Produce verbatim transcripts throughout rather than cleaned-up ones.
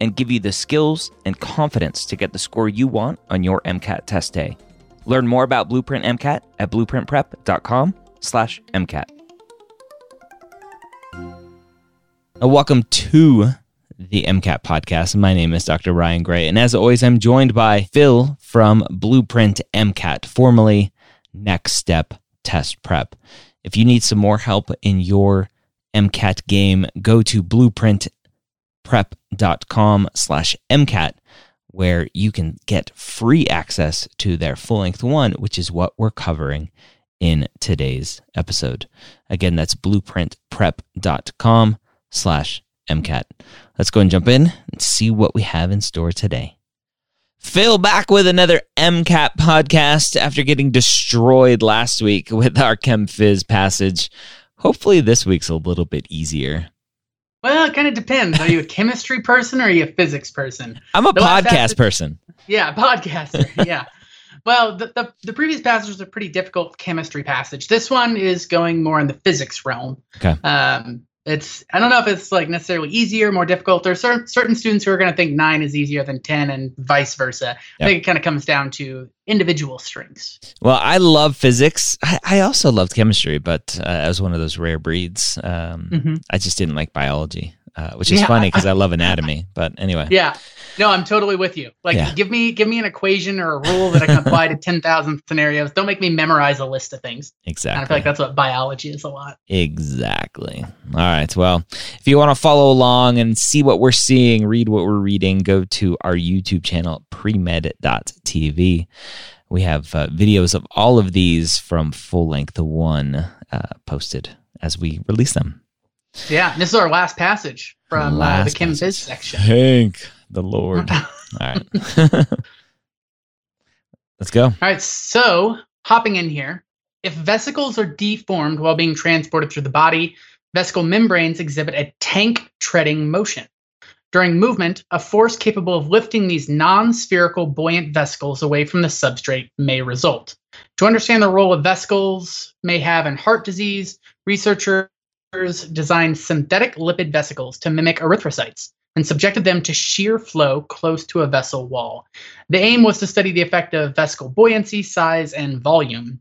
and give you the skills and confidence to get the score you want on your MCAT test day. Learn more about Blueprint MCAT at blueprint prep dot com slash M C A T. Welcome to the MCAT Podcast. My name is Doctor Ryan Gray, and as always, I'm joined by Phil from Blueprint MCAT, formerly Next Step Test Prep. If you need some more help in your MCAT game, go to blueprint prep dot com slash M C A T, where you can get free access to their full-length one, which is what we're covering in today's episode. Again, that's blueprint prep dot com slash M C A T. Let's go and jump in and see what we have in store today. Phil back with another MCAT podcast after getting destroyed last week with our Chem Phys passage. Hopefully this week's a little bit easier. Well, it kind of depends. Are you a chemistry person or are you a physics person? I'm a the podcast passage, person. Yeah, podcaster. Yeah. Well, the, the the previous passage was a pretty difficult chemistry passage. This one is going more in the physics realm. Okay. Um, it's I don't know if it's like necessarily easier, more difficult. There's certain certain students who are going to think nine is easier than ten, and vice versa. Yep. I think it kind of comes down to individual strengths. Well, I love physics. I, I also loved chemistry, but uh, I was one of those rare breeds. Um, mm-hmm. I just didn't like biology, uh, which is yeah, funny because I, I love anatomy. But anyway, yeah, no, I'm totally with you. Like, yeah. give me give me an equation or a rule that I can apply to ten thousand scenarios. Don't make me memorize a list of things. Exactly. And I feel like that's what biology is a lot. Exactly. All right. Well, if you want to follow along and see what we're seeing, read what we're reading, go to our YouTube channel, premed dot t v. We have uh, videos of all of these from full length one uh, posted as we release them. Yeah, this is our last passage from last uh, the Chem Phys section. Thank the Lord. All right. Let's go. All right, so hopping in here, if vesicles are deformed while being transported through the body, vesicle membranes exhibit a tank treading motion. During movement, a force capable of lifting these non-spherical buoyant vesicles away from the substrate may result. To understand the role of vesicles may have in heart disease, researchers designed synthetic lipid vesicles to mimic erythrocytes and subjected them to shear flow close to a vessel wall. The aim was to study the effect of vesicle buoyancy, size, and volume.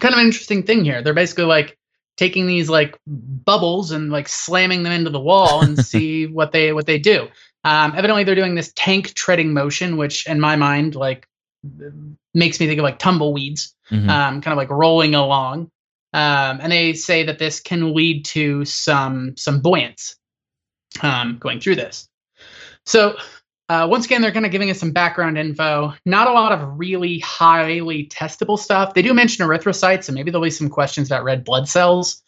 Kind of an interesting thing here. They're basically like taking these like bubbles and like slamming them into the wall and see what they what they do. Um, evidently, they're doing this tank treading motion, which in my mind like makes me think of like tumbleweeds, mm-hmm. um, kind of like rolling along. Um, and they say that this can lead to some some buoyance um, going through this. So uh, once again, they're kind of giving us some background info. Not a lot of really highly testable stuff. They do mention erythrocytes, and maybe there'll be some questions about red blood cells.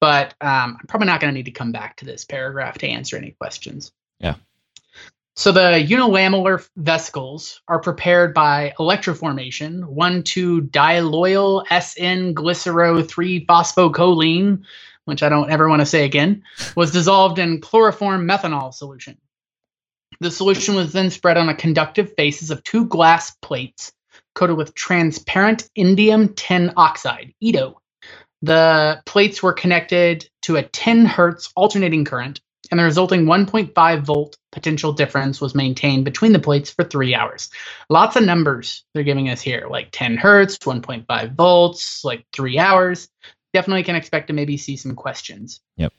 But um, I'm probably not going to need to come back to this paragraph to answer any questions. Yeah. So the unilamellar vesicles are prepared by electroformation, one two diloyl S N glycerol three phosphocholine, which I don't ever want to say again, was dissolved in chloroform methanol solution. The solution was then spread on a conductive basis of two glass plates coated with transparent indium tin oxide, I T O. The plates were connected to a ten hertz alternating current, and the resulting one point five volt potential difference was maintained between the plates for three hours. Lots of numbers they're giving us here, like ten hertz, one point five volts, like three hours. Definitely can expect to maybe see some questions. Yep.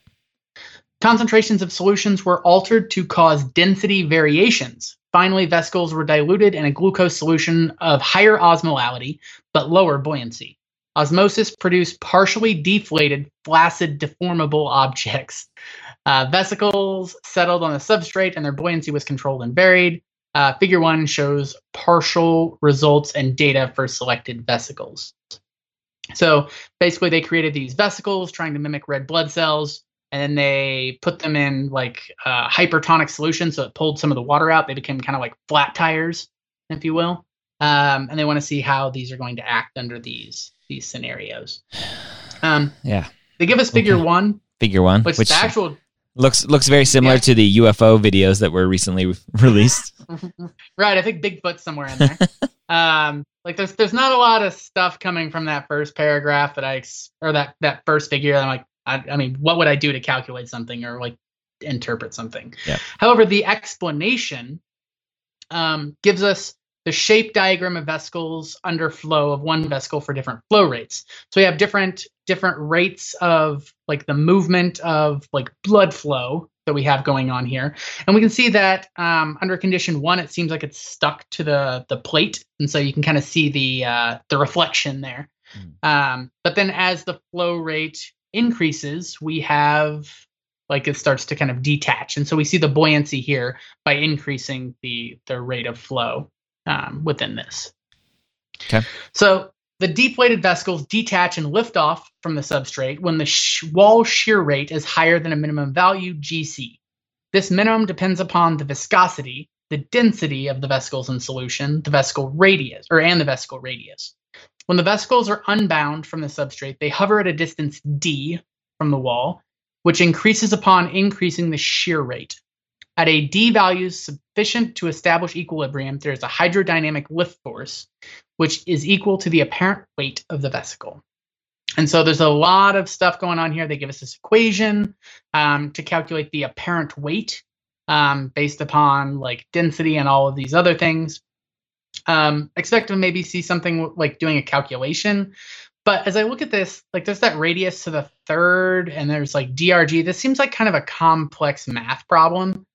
Concentrations of solutions were altered to cause density variations, Finally, vesicles were diluted in a glucose solution of higher osmolality but lower buoyancy. Osmosis produced partially deflated, flaccid, deformable objects. Uh, vesicles settled on the substrate and their buoyancy was controlled and varied. Uh, figure one shows partial results and data for selected vesicles. So basically they created these vesicles trying to mimic red blood cells, and then they put them in like uh, hypertonic solution, so it pulled some of the water out. They became kind of like flat tires, if you will. Um, and they want to see how these are going to act under these these scenarios. Um, yeah. They give us figure okay. one. Figure one, which, which is the actual looks looks very similar yeah. to the U F O videos that were recently released. Right, I think Bigfoot's somewhere in there. um, like there's there's not a lot of stuff coming from that first paragraph that I or that that first figure. That I'm like, I, I mean, what would I do to calculate something or like interpret something? Yep. However, the explanation um, gives us the shape diagram of vesicles under flow of one vesicle for different flow rates. So we have different different rates of like the movement of like blood flow that we have going on here. And we can see that um, under condition one, it seems like it's stuck to the the plate. And so you can kind of see the uh, the reflection there. Mm. Um, but then as the flow rate increases, we have like it starts to kind of detach. And so we see the buoyancy here by increasing the the rate of flow. Um, within this. Okay. So the deflated vesicles detach and lift off from the substrate when the sh- wall shear rate is higher than a minimum value, G C. This minimum depends upon the viscosity, the density of the vesicles in solution, the vesicle radius, or and the vesicle radius. When the vesicles are unbound from the substrate, they hover at a distance D from the wall, which increases upon increasing the shear rate. At a D value sufficient to establish equilibrium, there is a hydrodynamic lift force, which is equal to the apparent weight of the vesicle. And so there's a lot of stuff going on here. They give us this equation um, to calculate the apparent weight um, based upon like density and all of these other things. Um, expect to maybe see something like doing a calculation. But as I look at this, like there's that radius to the third and there's like D R G. This seems like kind of a complex math problem.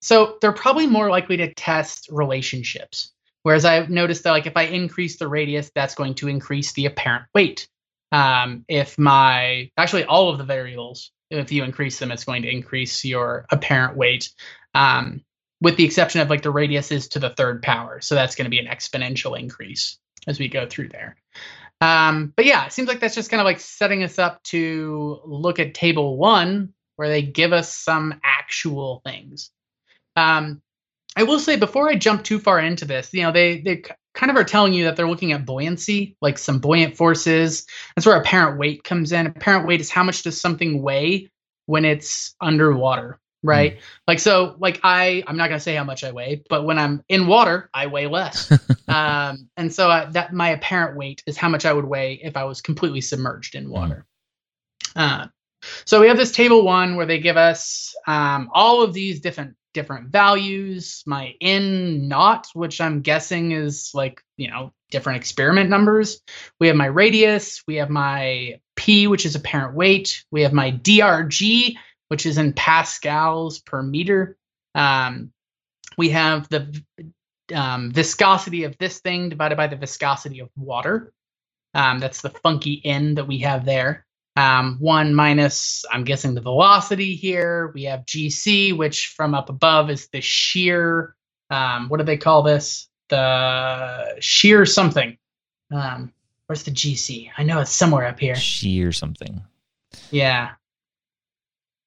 So they're probably more likely to test relationships. Whereas I've noticed that like if I increase the radius, that's going to increase the apparent weight. Um, if my, actually all of the variables, if you increase them, it's going to increase your apparent weight. Um, with the exception of like the radius is to the third power. So that's going to be an exponential increase as we go through there. Um, but yeah, it seems like that's just kind of like setting us up to look at table one, where they give us some actual things. Um, I will say before I jump too far into this, you know, they they kind of are telling you that they're looking at buoyancy, like some buoyant forces. That's where apparent weight comes in. Apparent weight is how much does something weigh when it's underwater, right? Mm. Like, so like I, I'm not going to say how much I weigh, but when I'm in water, I weigh less. um, and so I, that my apparent weight is how much I would weigh if I was completely submerged in water. Mm. Uh, so we have this table one where they give us um, all of these different different values, my N naught, which I'm guessing is like, you know, different experiment numbers. We have my radius. We have my P, which is apparent weight. We have my D R G, which is in pascals per meter. Um, we have the um, viscosity of this thing divided by the viscosity of water. Um, that's the funky N that we have there. Um, one minus, I'm guessing, the velocity here. We have G C, which from up above is the shear. Um, what do they call this? The shear something. Um, where's the G C? I know it's somewhere up here. Shear something. Yeah.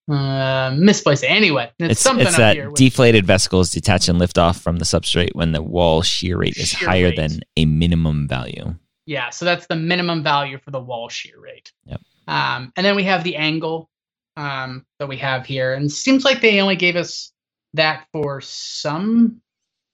Uh, misplaced. Anyway, it's, it's something it's up here. It's that deflated vesicles detach and lift off from the substrate when the wall shear rate is shear higher rate. than a minimum value. Yeah, so that's the minimum value for the wall shear rate. Yep. Um, and then we have the angle um, that we have here. And it seems like they only gave us that for some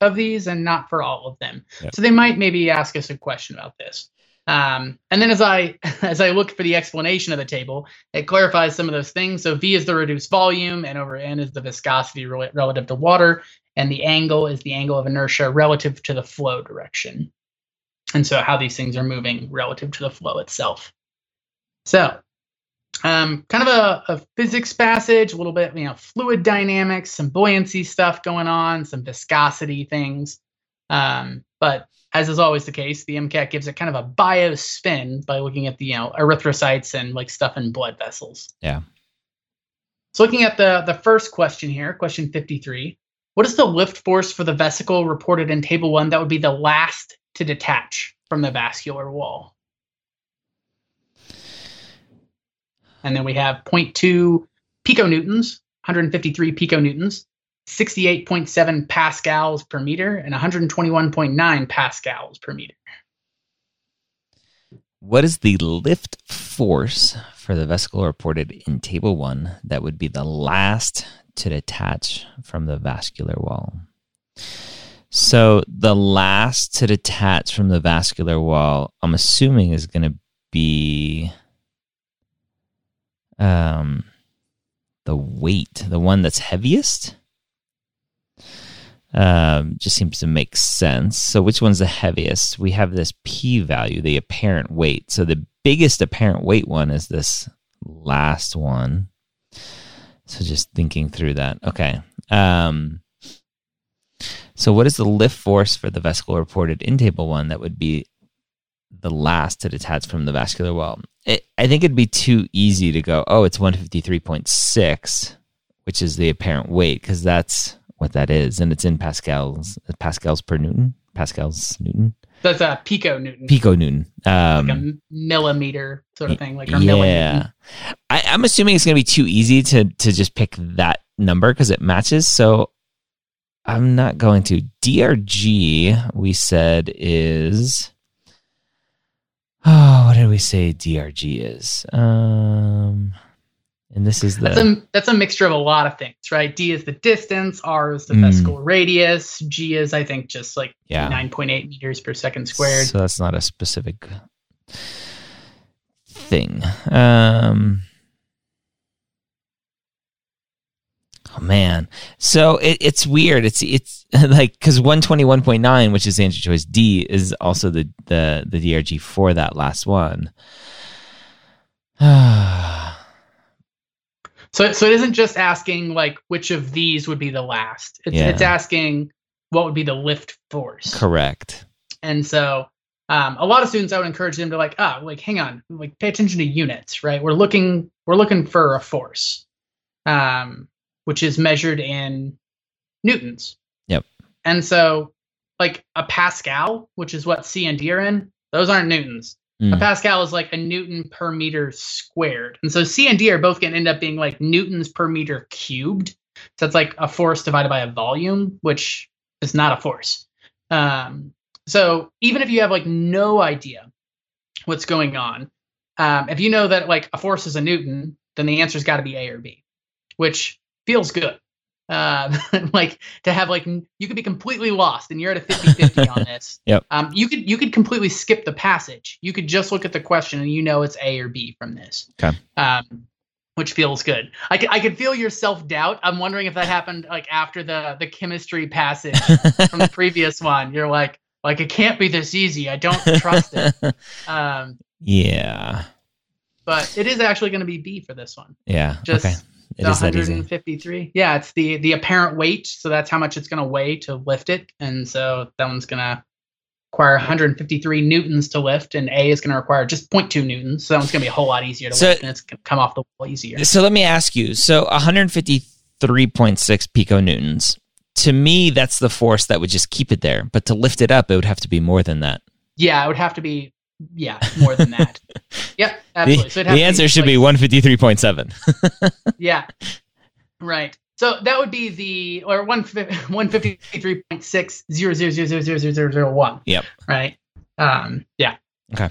of these and not for all of them. Yep. So they might maybe ask us a question about this. Um, and then as I as I look for the explanation of the table, it clarifies some of those things. So V is the reduced volume, and over N is the viscosity re- relative to water, and the angle is the angle of inertia relative to the flow direction. And so how these things are moving relative to the flow itself. So Um, kind of a, a physics passage, a little bit, you know, fluid dynamics, some buoyancy stuff going on, some viscosity things. Um, but as is always the case, the MCAT gives it kind of a bio spin by looking at the, you know, erythrocytes and like stuff in blood vessels. Yeah. So looking at the, the first question here, question fifty-three, what is the lift force for the vesicle reported in table one that would be the last to detach from the vascular wall? And then we have zero point two piconewtons, one hundred fifty-three piconewtons, sixty-eight point seven pascals per meter, and one hundred twenty-one point nine pascals per meter. What is the lift force for the vesicle reported in table one that would be the last to detach from the vascular wall? So the last to detach from the vascular wall, I'm assuming, is going to be um, the weight, the one that's heaviest. Um, just seems to make sense. So which one's the heaviest? We have this P value, the apparent weight. So the biggest apparent weight one is this last one. So just thinking through that. Okay. Um, so what is the lift force for the vesicle reported in table one that would be the last to detach from the vascular wall? It, I think it'd be too easy to go, oh, it's one hundred fifty-three point six, which is the apparent weight, because that's what that is, and it's in pascals pascals per newton pascals newton that's a pico newton pico newton um like a millimeter sort of thing, like a yeah millimeter. I, I'm assuming it's gonna be too easy to to just pick that number because it matches, so I'm not going to. D R G we said is, oh, what did we say D R G is? um And this is the that's a, that's a mixture of a lot of things, right? D is the distance, R is the mm. vesicle radius, G is, I think, just like yeah. nine point eight meters per second squared. So that's not a specific thing. Um, oh man, so it, it's weird. It's it's like because one hundred twenty-one point nine, which is the answer choice D, is also the the the D R G for that last one. Ah. So, so it isn't just asking like which of these would be the last. It's yeah. it's asking what would be the lift force. Correct. And so, um, a lot of students, I would encourage them to like, ah, oh, like hang on, like pay attention to units, right? We're looking we're looking for a force, um, which is measured in newtons. Yep. And so, like a pascal, which is what C and D are in, those aren't newtons. A pascal is like a newton per meter squared. And so C and D are both going to end up being like newtons per meter cubed. So that's like a force divided by a volume, which is not a force. Um, so even if you have like no idea what's going on, um, if you know that like a force is a newton, then the answer's got to be A or B, which feels good. Uh, like to have like, you could be completely lost and you're at a fifty-fifty on this. Yep. Um, you could, you could completely skip the passage. You could just look at the question and you know, it's A or B from this, okay. um, which feels good. I could, I could feel your self-doubt. I'm wondering if that happened like after the, the chemistry passage from the previous one, you're like, like, it can't be this easy. I don't trust it. Um, yeah, but it is actually going to be B for this one. Yeah. Just, okay. It is that easy. one hundred fifty-three. Yeah, it's the the apparent weight, so that's how much it's going to weigh to lift it, and so that one's going to require one hundred fifty-three newtons to lift, and A is going to require just zero point two newtons, so that one's going to be a whole lot easier to so, lift, and it's going to come off the wall easier. So let me ask you, so one hundred fifty-three point six piconewtons, to me, that's the force that would just keep it there, but to lift it up, it would have to be more than that. Yeah, it would have to be, yeah, more than that. Yep, absolutely. The, so the answer be, should like, be one hundred fifty-three point seven. Yeah, right. So that would be the, or one hundred fifty-three point six zero zero zero zero zero zero zero one. Yep. Right? Um, yeah. Okay.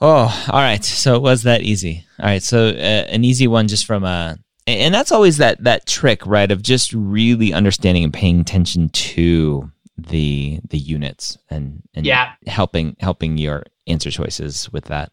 Oh, all right. So it was that easy. All right. So uh, an easy one just from a, and that's always that that trick, right, of just really understanding and paying attention to the the units and, and yeah. helping helping your answer choices with that.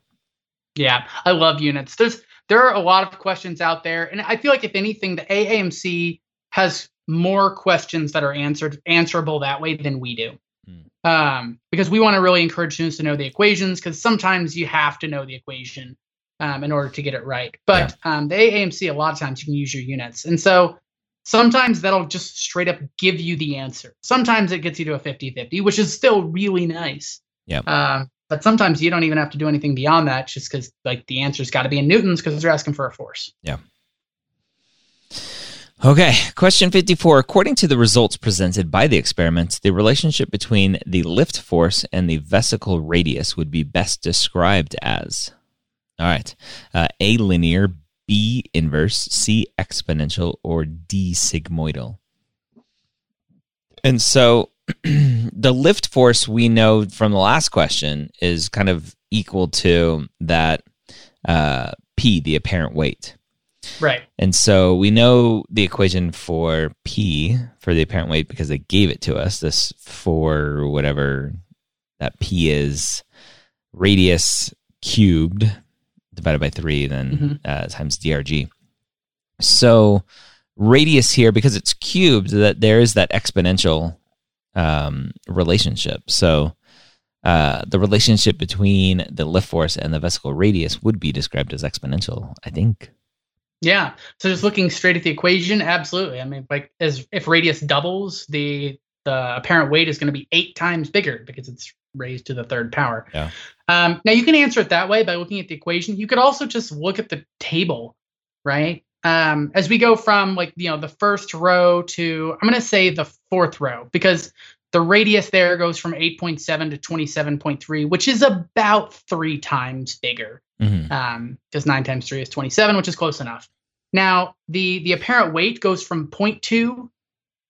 Yeah, I love units. There's there are a lot of questions out there, and I feel like if anything, the A A M C has more questions that are answered answerable that way than we do, mm. um, because we want to really encourage students to know the equations, because sometimes you have to know the equation. um, in order to get it right. But yeah. um, the A A M C, a lot of times you can use your units. And so sometimes that'll just straight up give you the answer. Sometimes it gets you to a fifty-fifty, which is still really nice. Yeah. Um, but sometimes you don't even have to do anything beyond that, just because like the answer's got to be in newtons because they're asking for a force. Yeah. Okay, question fifty-four. According to the results presented by the experiment, the relationship between the lift force and the vesicle radius would be best described as? All right, uh, A linear, B inverse, C exponential, or D sigmoidal. And so the lift force we know from the last question is kind of equal to that uh, P, the apparent weight. Right. And so we know the equation for P, for the apparent weight, because they gave it to us, this four, whatever that P is, radius cubed divided by three, then mm-hmm. uh, times D R G. So radius here, because it's cubed, that there is that exponential um, relationship. So Uh, the relationship between the lift force and the vesicle radius would be described as exponential, I think. Yeah. So just looking straight at the equation, absolutely. I mean, like, as if radius doubles, the the apparent weight is going to be eight times bigger because it's raised to the third power. Yeah. Um, now you can answer it that way by looking at the equation. You could also just look at the table, right? Um, as we go from like you know the first row to, I'm going to say the fourth row, because the radius there goes from eight point seven to twenty-seven point three, which is about three times bigger, mm-hmm. um, because nine times three is twenty-seven, which is close enough. Now, the the apparent weight goes from zero point two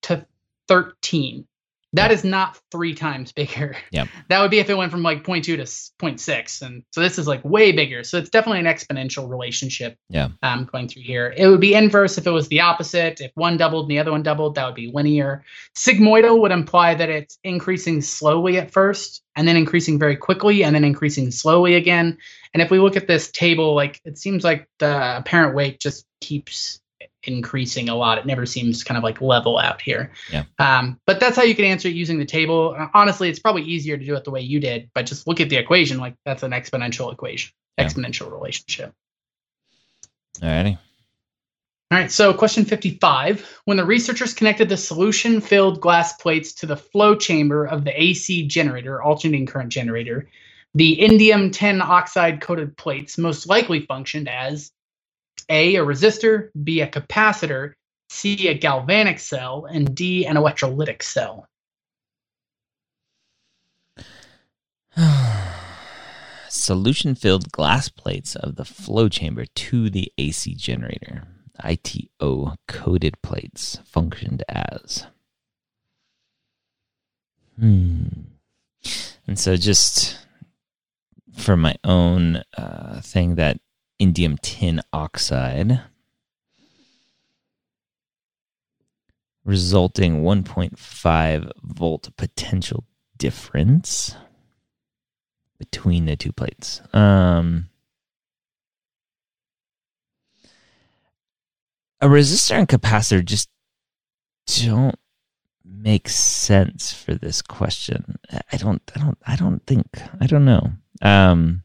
to thirteen. That is not three times bigger. Yep. That would be if it went from like zero point two to zero point six. And so this is like way bigger. So it's definitely an exponential relationship yeah. um, going through here. It would be inverse if it was the opposite. If one doubled and the other one doubled, that would be linear. Sigmoidal would imply that it's increasing slowly at first and then increasing very quickly and then increasing slowly again. And if we look at this table, like it seems like the apparent weight just keeps increasing a lot. It never seems kind of like level out here. Yeah. Um, but that's how you can answer it using the table. Honestly, it's probably easier to do it the way you did, but just look at the equation. Like that's an exponential equation, yeah. exponential relationship. All righty. All right. So question fifty-five, when the researchers connected the solution filled glass plates to the flow chamber of the A C generator, alternating current generator, the indium tin oxide coated plates most likely functioned as A, a resistor, B, a capacitor, C, a galvanic cell, and D, an electrolytic cell. Solution-filled glass plates of the flow chamber to the A C generator. I T O coated plates functioned as. Hmm. And so just for my own uh, thing that indium tin oxide, resulting one point five volt potential difference between the two plates. Um, a resistor and capacitor just don't make sense for this question. I don't. I don't. I don't think. I don't know. Um,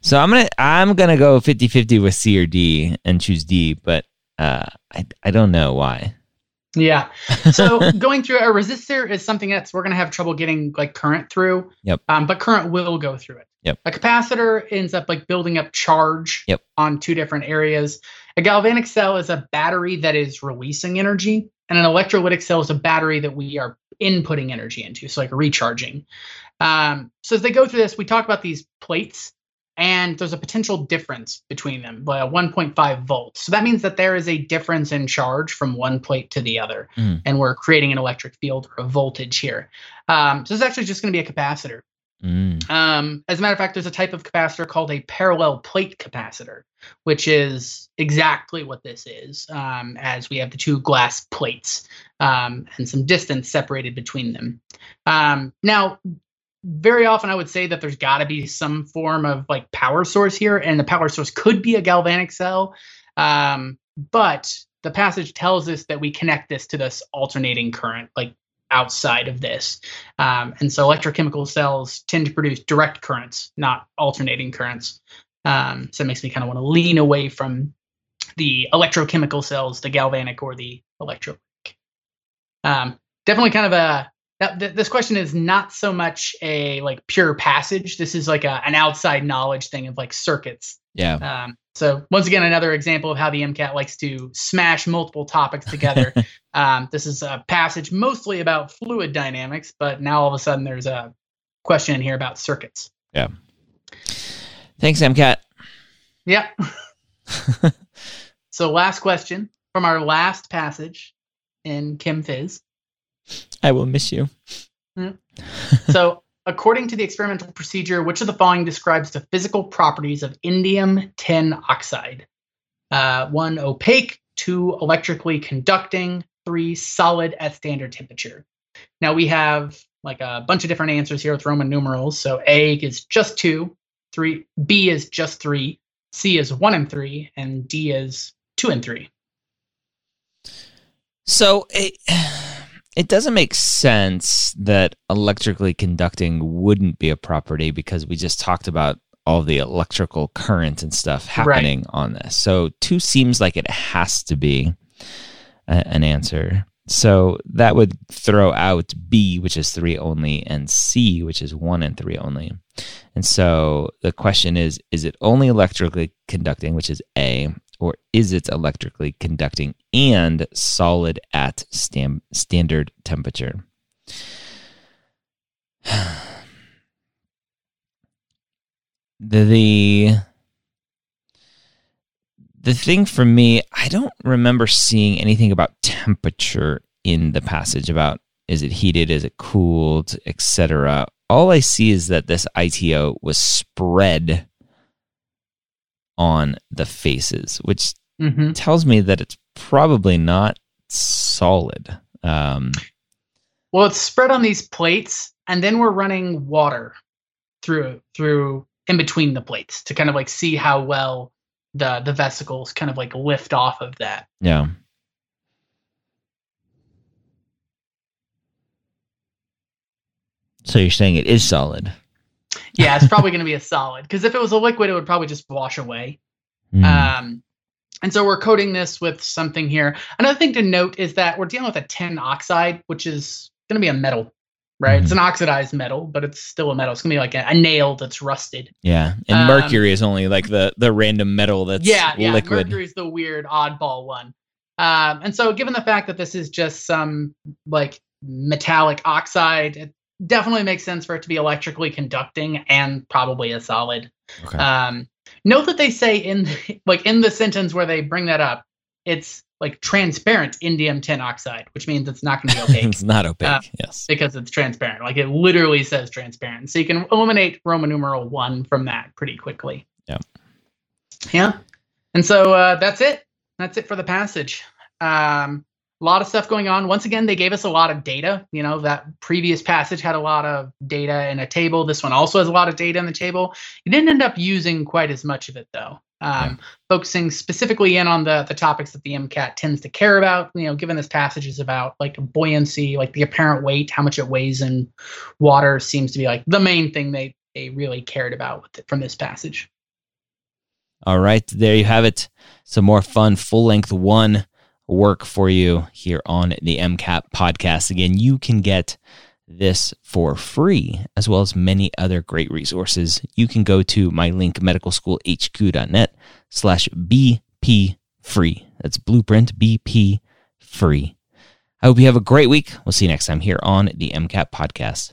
So I'm gonna I'm gonna go fifty-fifty with C or D and choose D, but uh, I I don't know why. Yeah. So going through a resistor is something that's we're gonna have trouble getting like current through. Yep. Um, but current will go through it. Yep. A capacitor ends up like building up charge. Yep. On two different areas. A galvanic cell is a battery that is releasing energy, and an electrolytic cell is a battery that we are inputting energy into, so like recharging. Um, so as they go through this, we talk about these plates. And there's a potential difference between them by one point five volts. So that means that there is a difference in charge from one plate to the other. Mm. And we're creating an electric field or a voltage here. Um, so it's actually just going to be a capacitor. Mm. Um, as a matter of fact, there's a type of capacitor called a parallel plate capacitor, which is exactly what this is, um, as we have the two glass plates um, and some distance separated between them. Um, now, very often I would say that there's got to be some form of like power source here, and the power source could be a galvanic cell. Um, but the passage tells us that we connect this to this alternating current, like outside of this. Um, and so electrochemical cells tend to produce direct currents, not alternating currents. Um, so it makes me kind of want to lean away from the electrochemical cells, the galvanic or the electrolytic. Um, definitely kind of a, th this question is not so much a like pure passage. This is like a, an outside knowledge thing of like circuits. Yeah. Um, so once again, another example of how the MCAT likes to smash multiple topics together. um, this is a passage mostly about fluid dynamics, but now all of a sudden there's a question in here about circuits. Yeah. Thanks, MCAT. Yeah. So last question from our last passage in Chem Phys. I will miss you. Yeah. So according to the experimental procedure, which of the following describes the physical properties of indium tin oxide? Uh, one, opaque, two, electrically conducting, three, solid at standard temperature. Now we have like a bunch of different answers here with Roman numerals. So A is just two, three, B is just three, C is one and three, and D is two and three. So it, it doesn't make sense that electrically conducting wouldn't be a property because we just talked about all the electrical current and stuff happening right on this. So two seems like it has to be a, an answer. So that would throw out B, which is three only, and C, which is one and three only. And so the question is, is it only electrically conducting, which is A, or is it electrically conducting and solid at stam- standard temperature? the, the The thing for me, I don't remember seeing anything about temperature in the passage, about is it heated, is it cooled, et cetera. All I see is that this I T O was spread on the faces, which mm-hmm. tells me that it's probably not solid. Um, well, it's spread on these plates, and then we're running water through through in between the plates to kind of like see how well the the vesicles kind of like lift off of that. Yeah. So you're saying it is solid? Yeah, it's probably going to be a solid, because if it was a liquid, it would probably just wash away. Mm. Um, and so we're coating this with something here. Another thing to note is that we're dealing with a tin oxide, which is going to be a metal, right? Mm. It's an oxidized metal, but it's still a metal. It's going to be like a, a nail that's rusted. Yeah, and um, mercury is only like the the random metal that's yeah, yeah, liquid. Yeah, mercury is the weird oddball one. Um, and so given the fact that this is just some like metallic oxide, it definitely makes sense for it to be electrically conducting and probably a solid. Okay. Um, note that they say in the, like in the sentence where they bring that up, it's like transparent indium tin oxide, which means it's not going to be opaque. It's not opaque, uh, yes. Because it's transparent. Like it literally says transparent. So you can eliminate Roman numeral one from that pretty quickly. Yeah. Yeah. And so uh, that's it. That's it for the passage. Um, a lot of stuff going on. Once again, they gave us a lot of data. You know, that previous passage had a lot of data in a table. This one also has a lot of data in the table. You didn't end up using quite as much of it, though. Um, yeah. Focusing specifically in on the, the topics that the MCAT tends to care about, you know, given this passage is about like buoyancy, like the apparent weight, how much it weighs in water seems to be like the main thing they, they really cared about with it from this passage. All right. There you have it. Some more fun full length one work for you here on the MCAT podcast. Again, you can get this for free, as well as many other great resources. You can go to my link, medicalschoolhq.net slash BP free. That's Blueprint B P free. I hope you have a great week. We'll see you next time here on the MCAT podcast.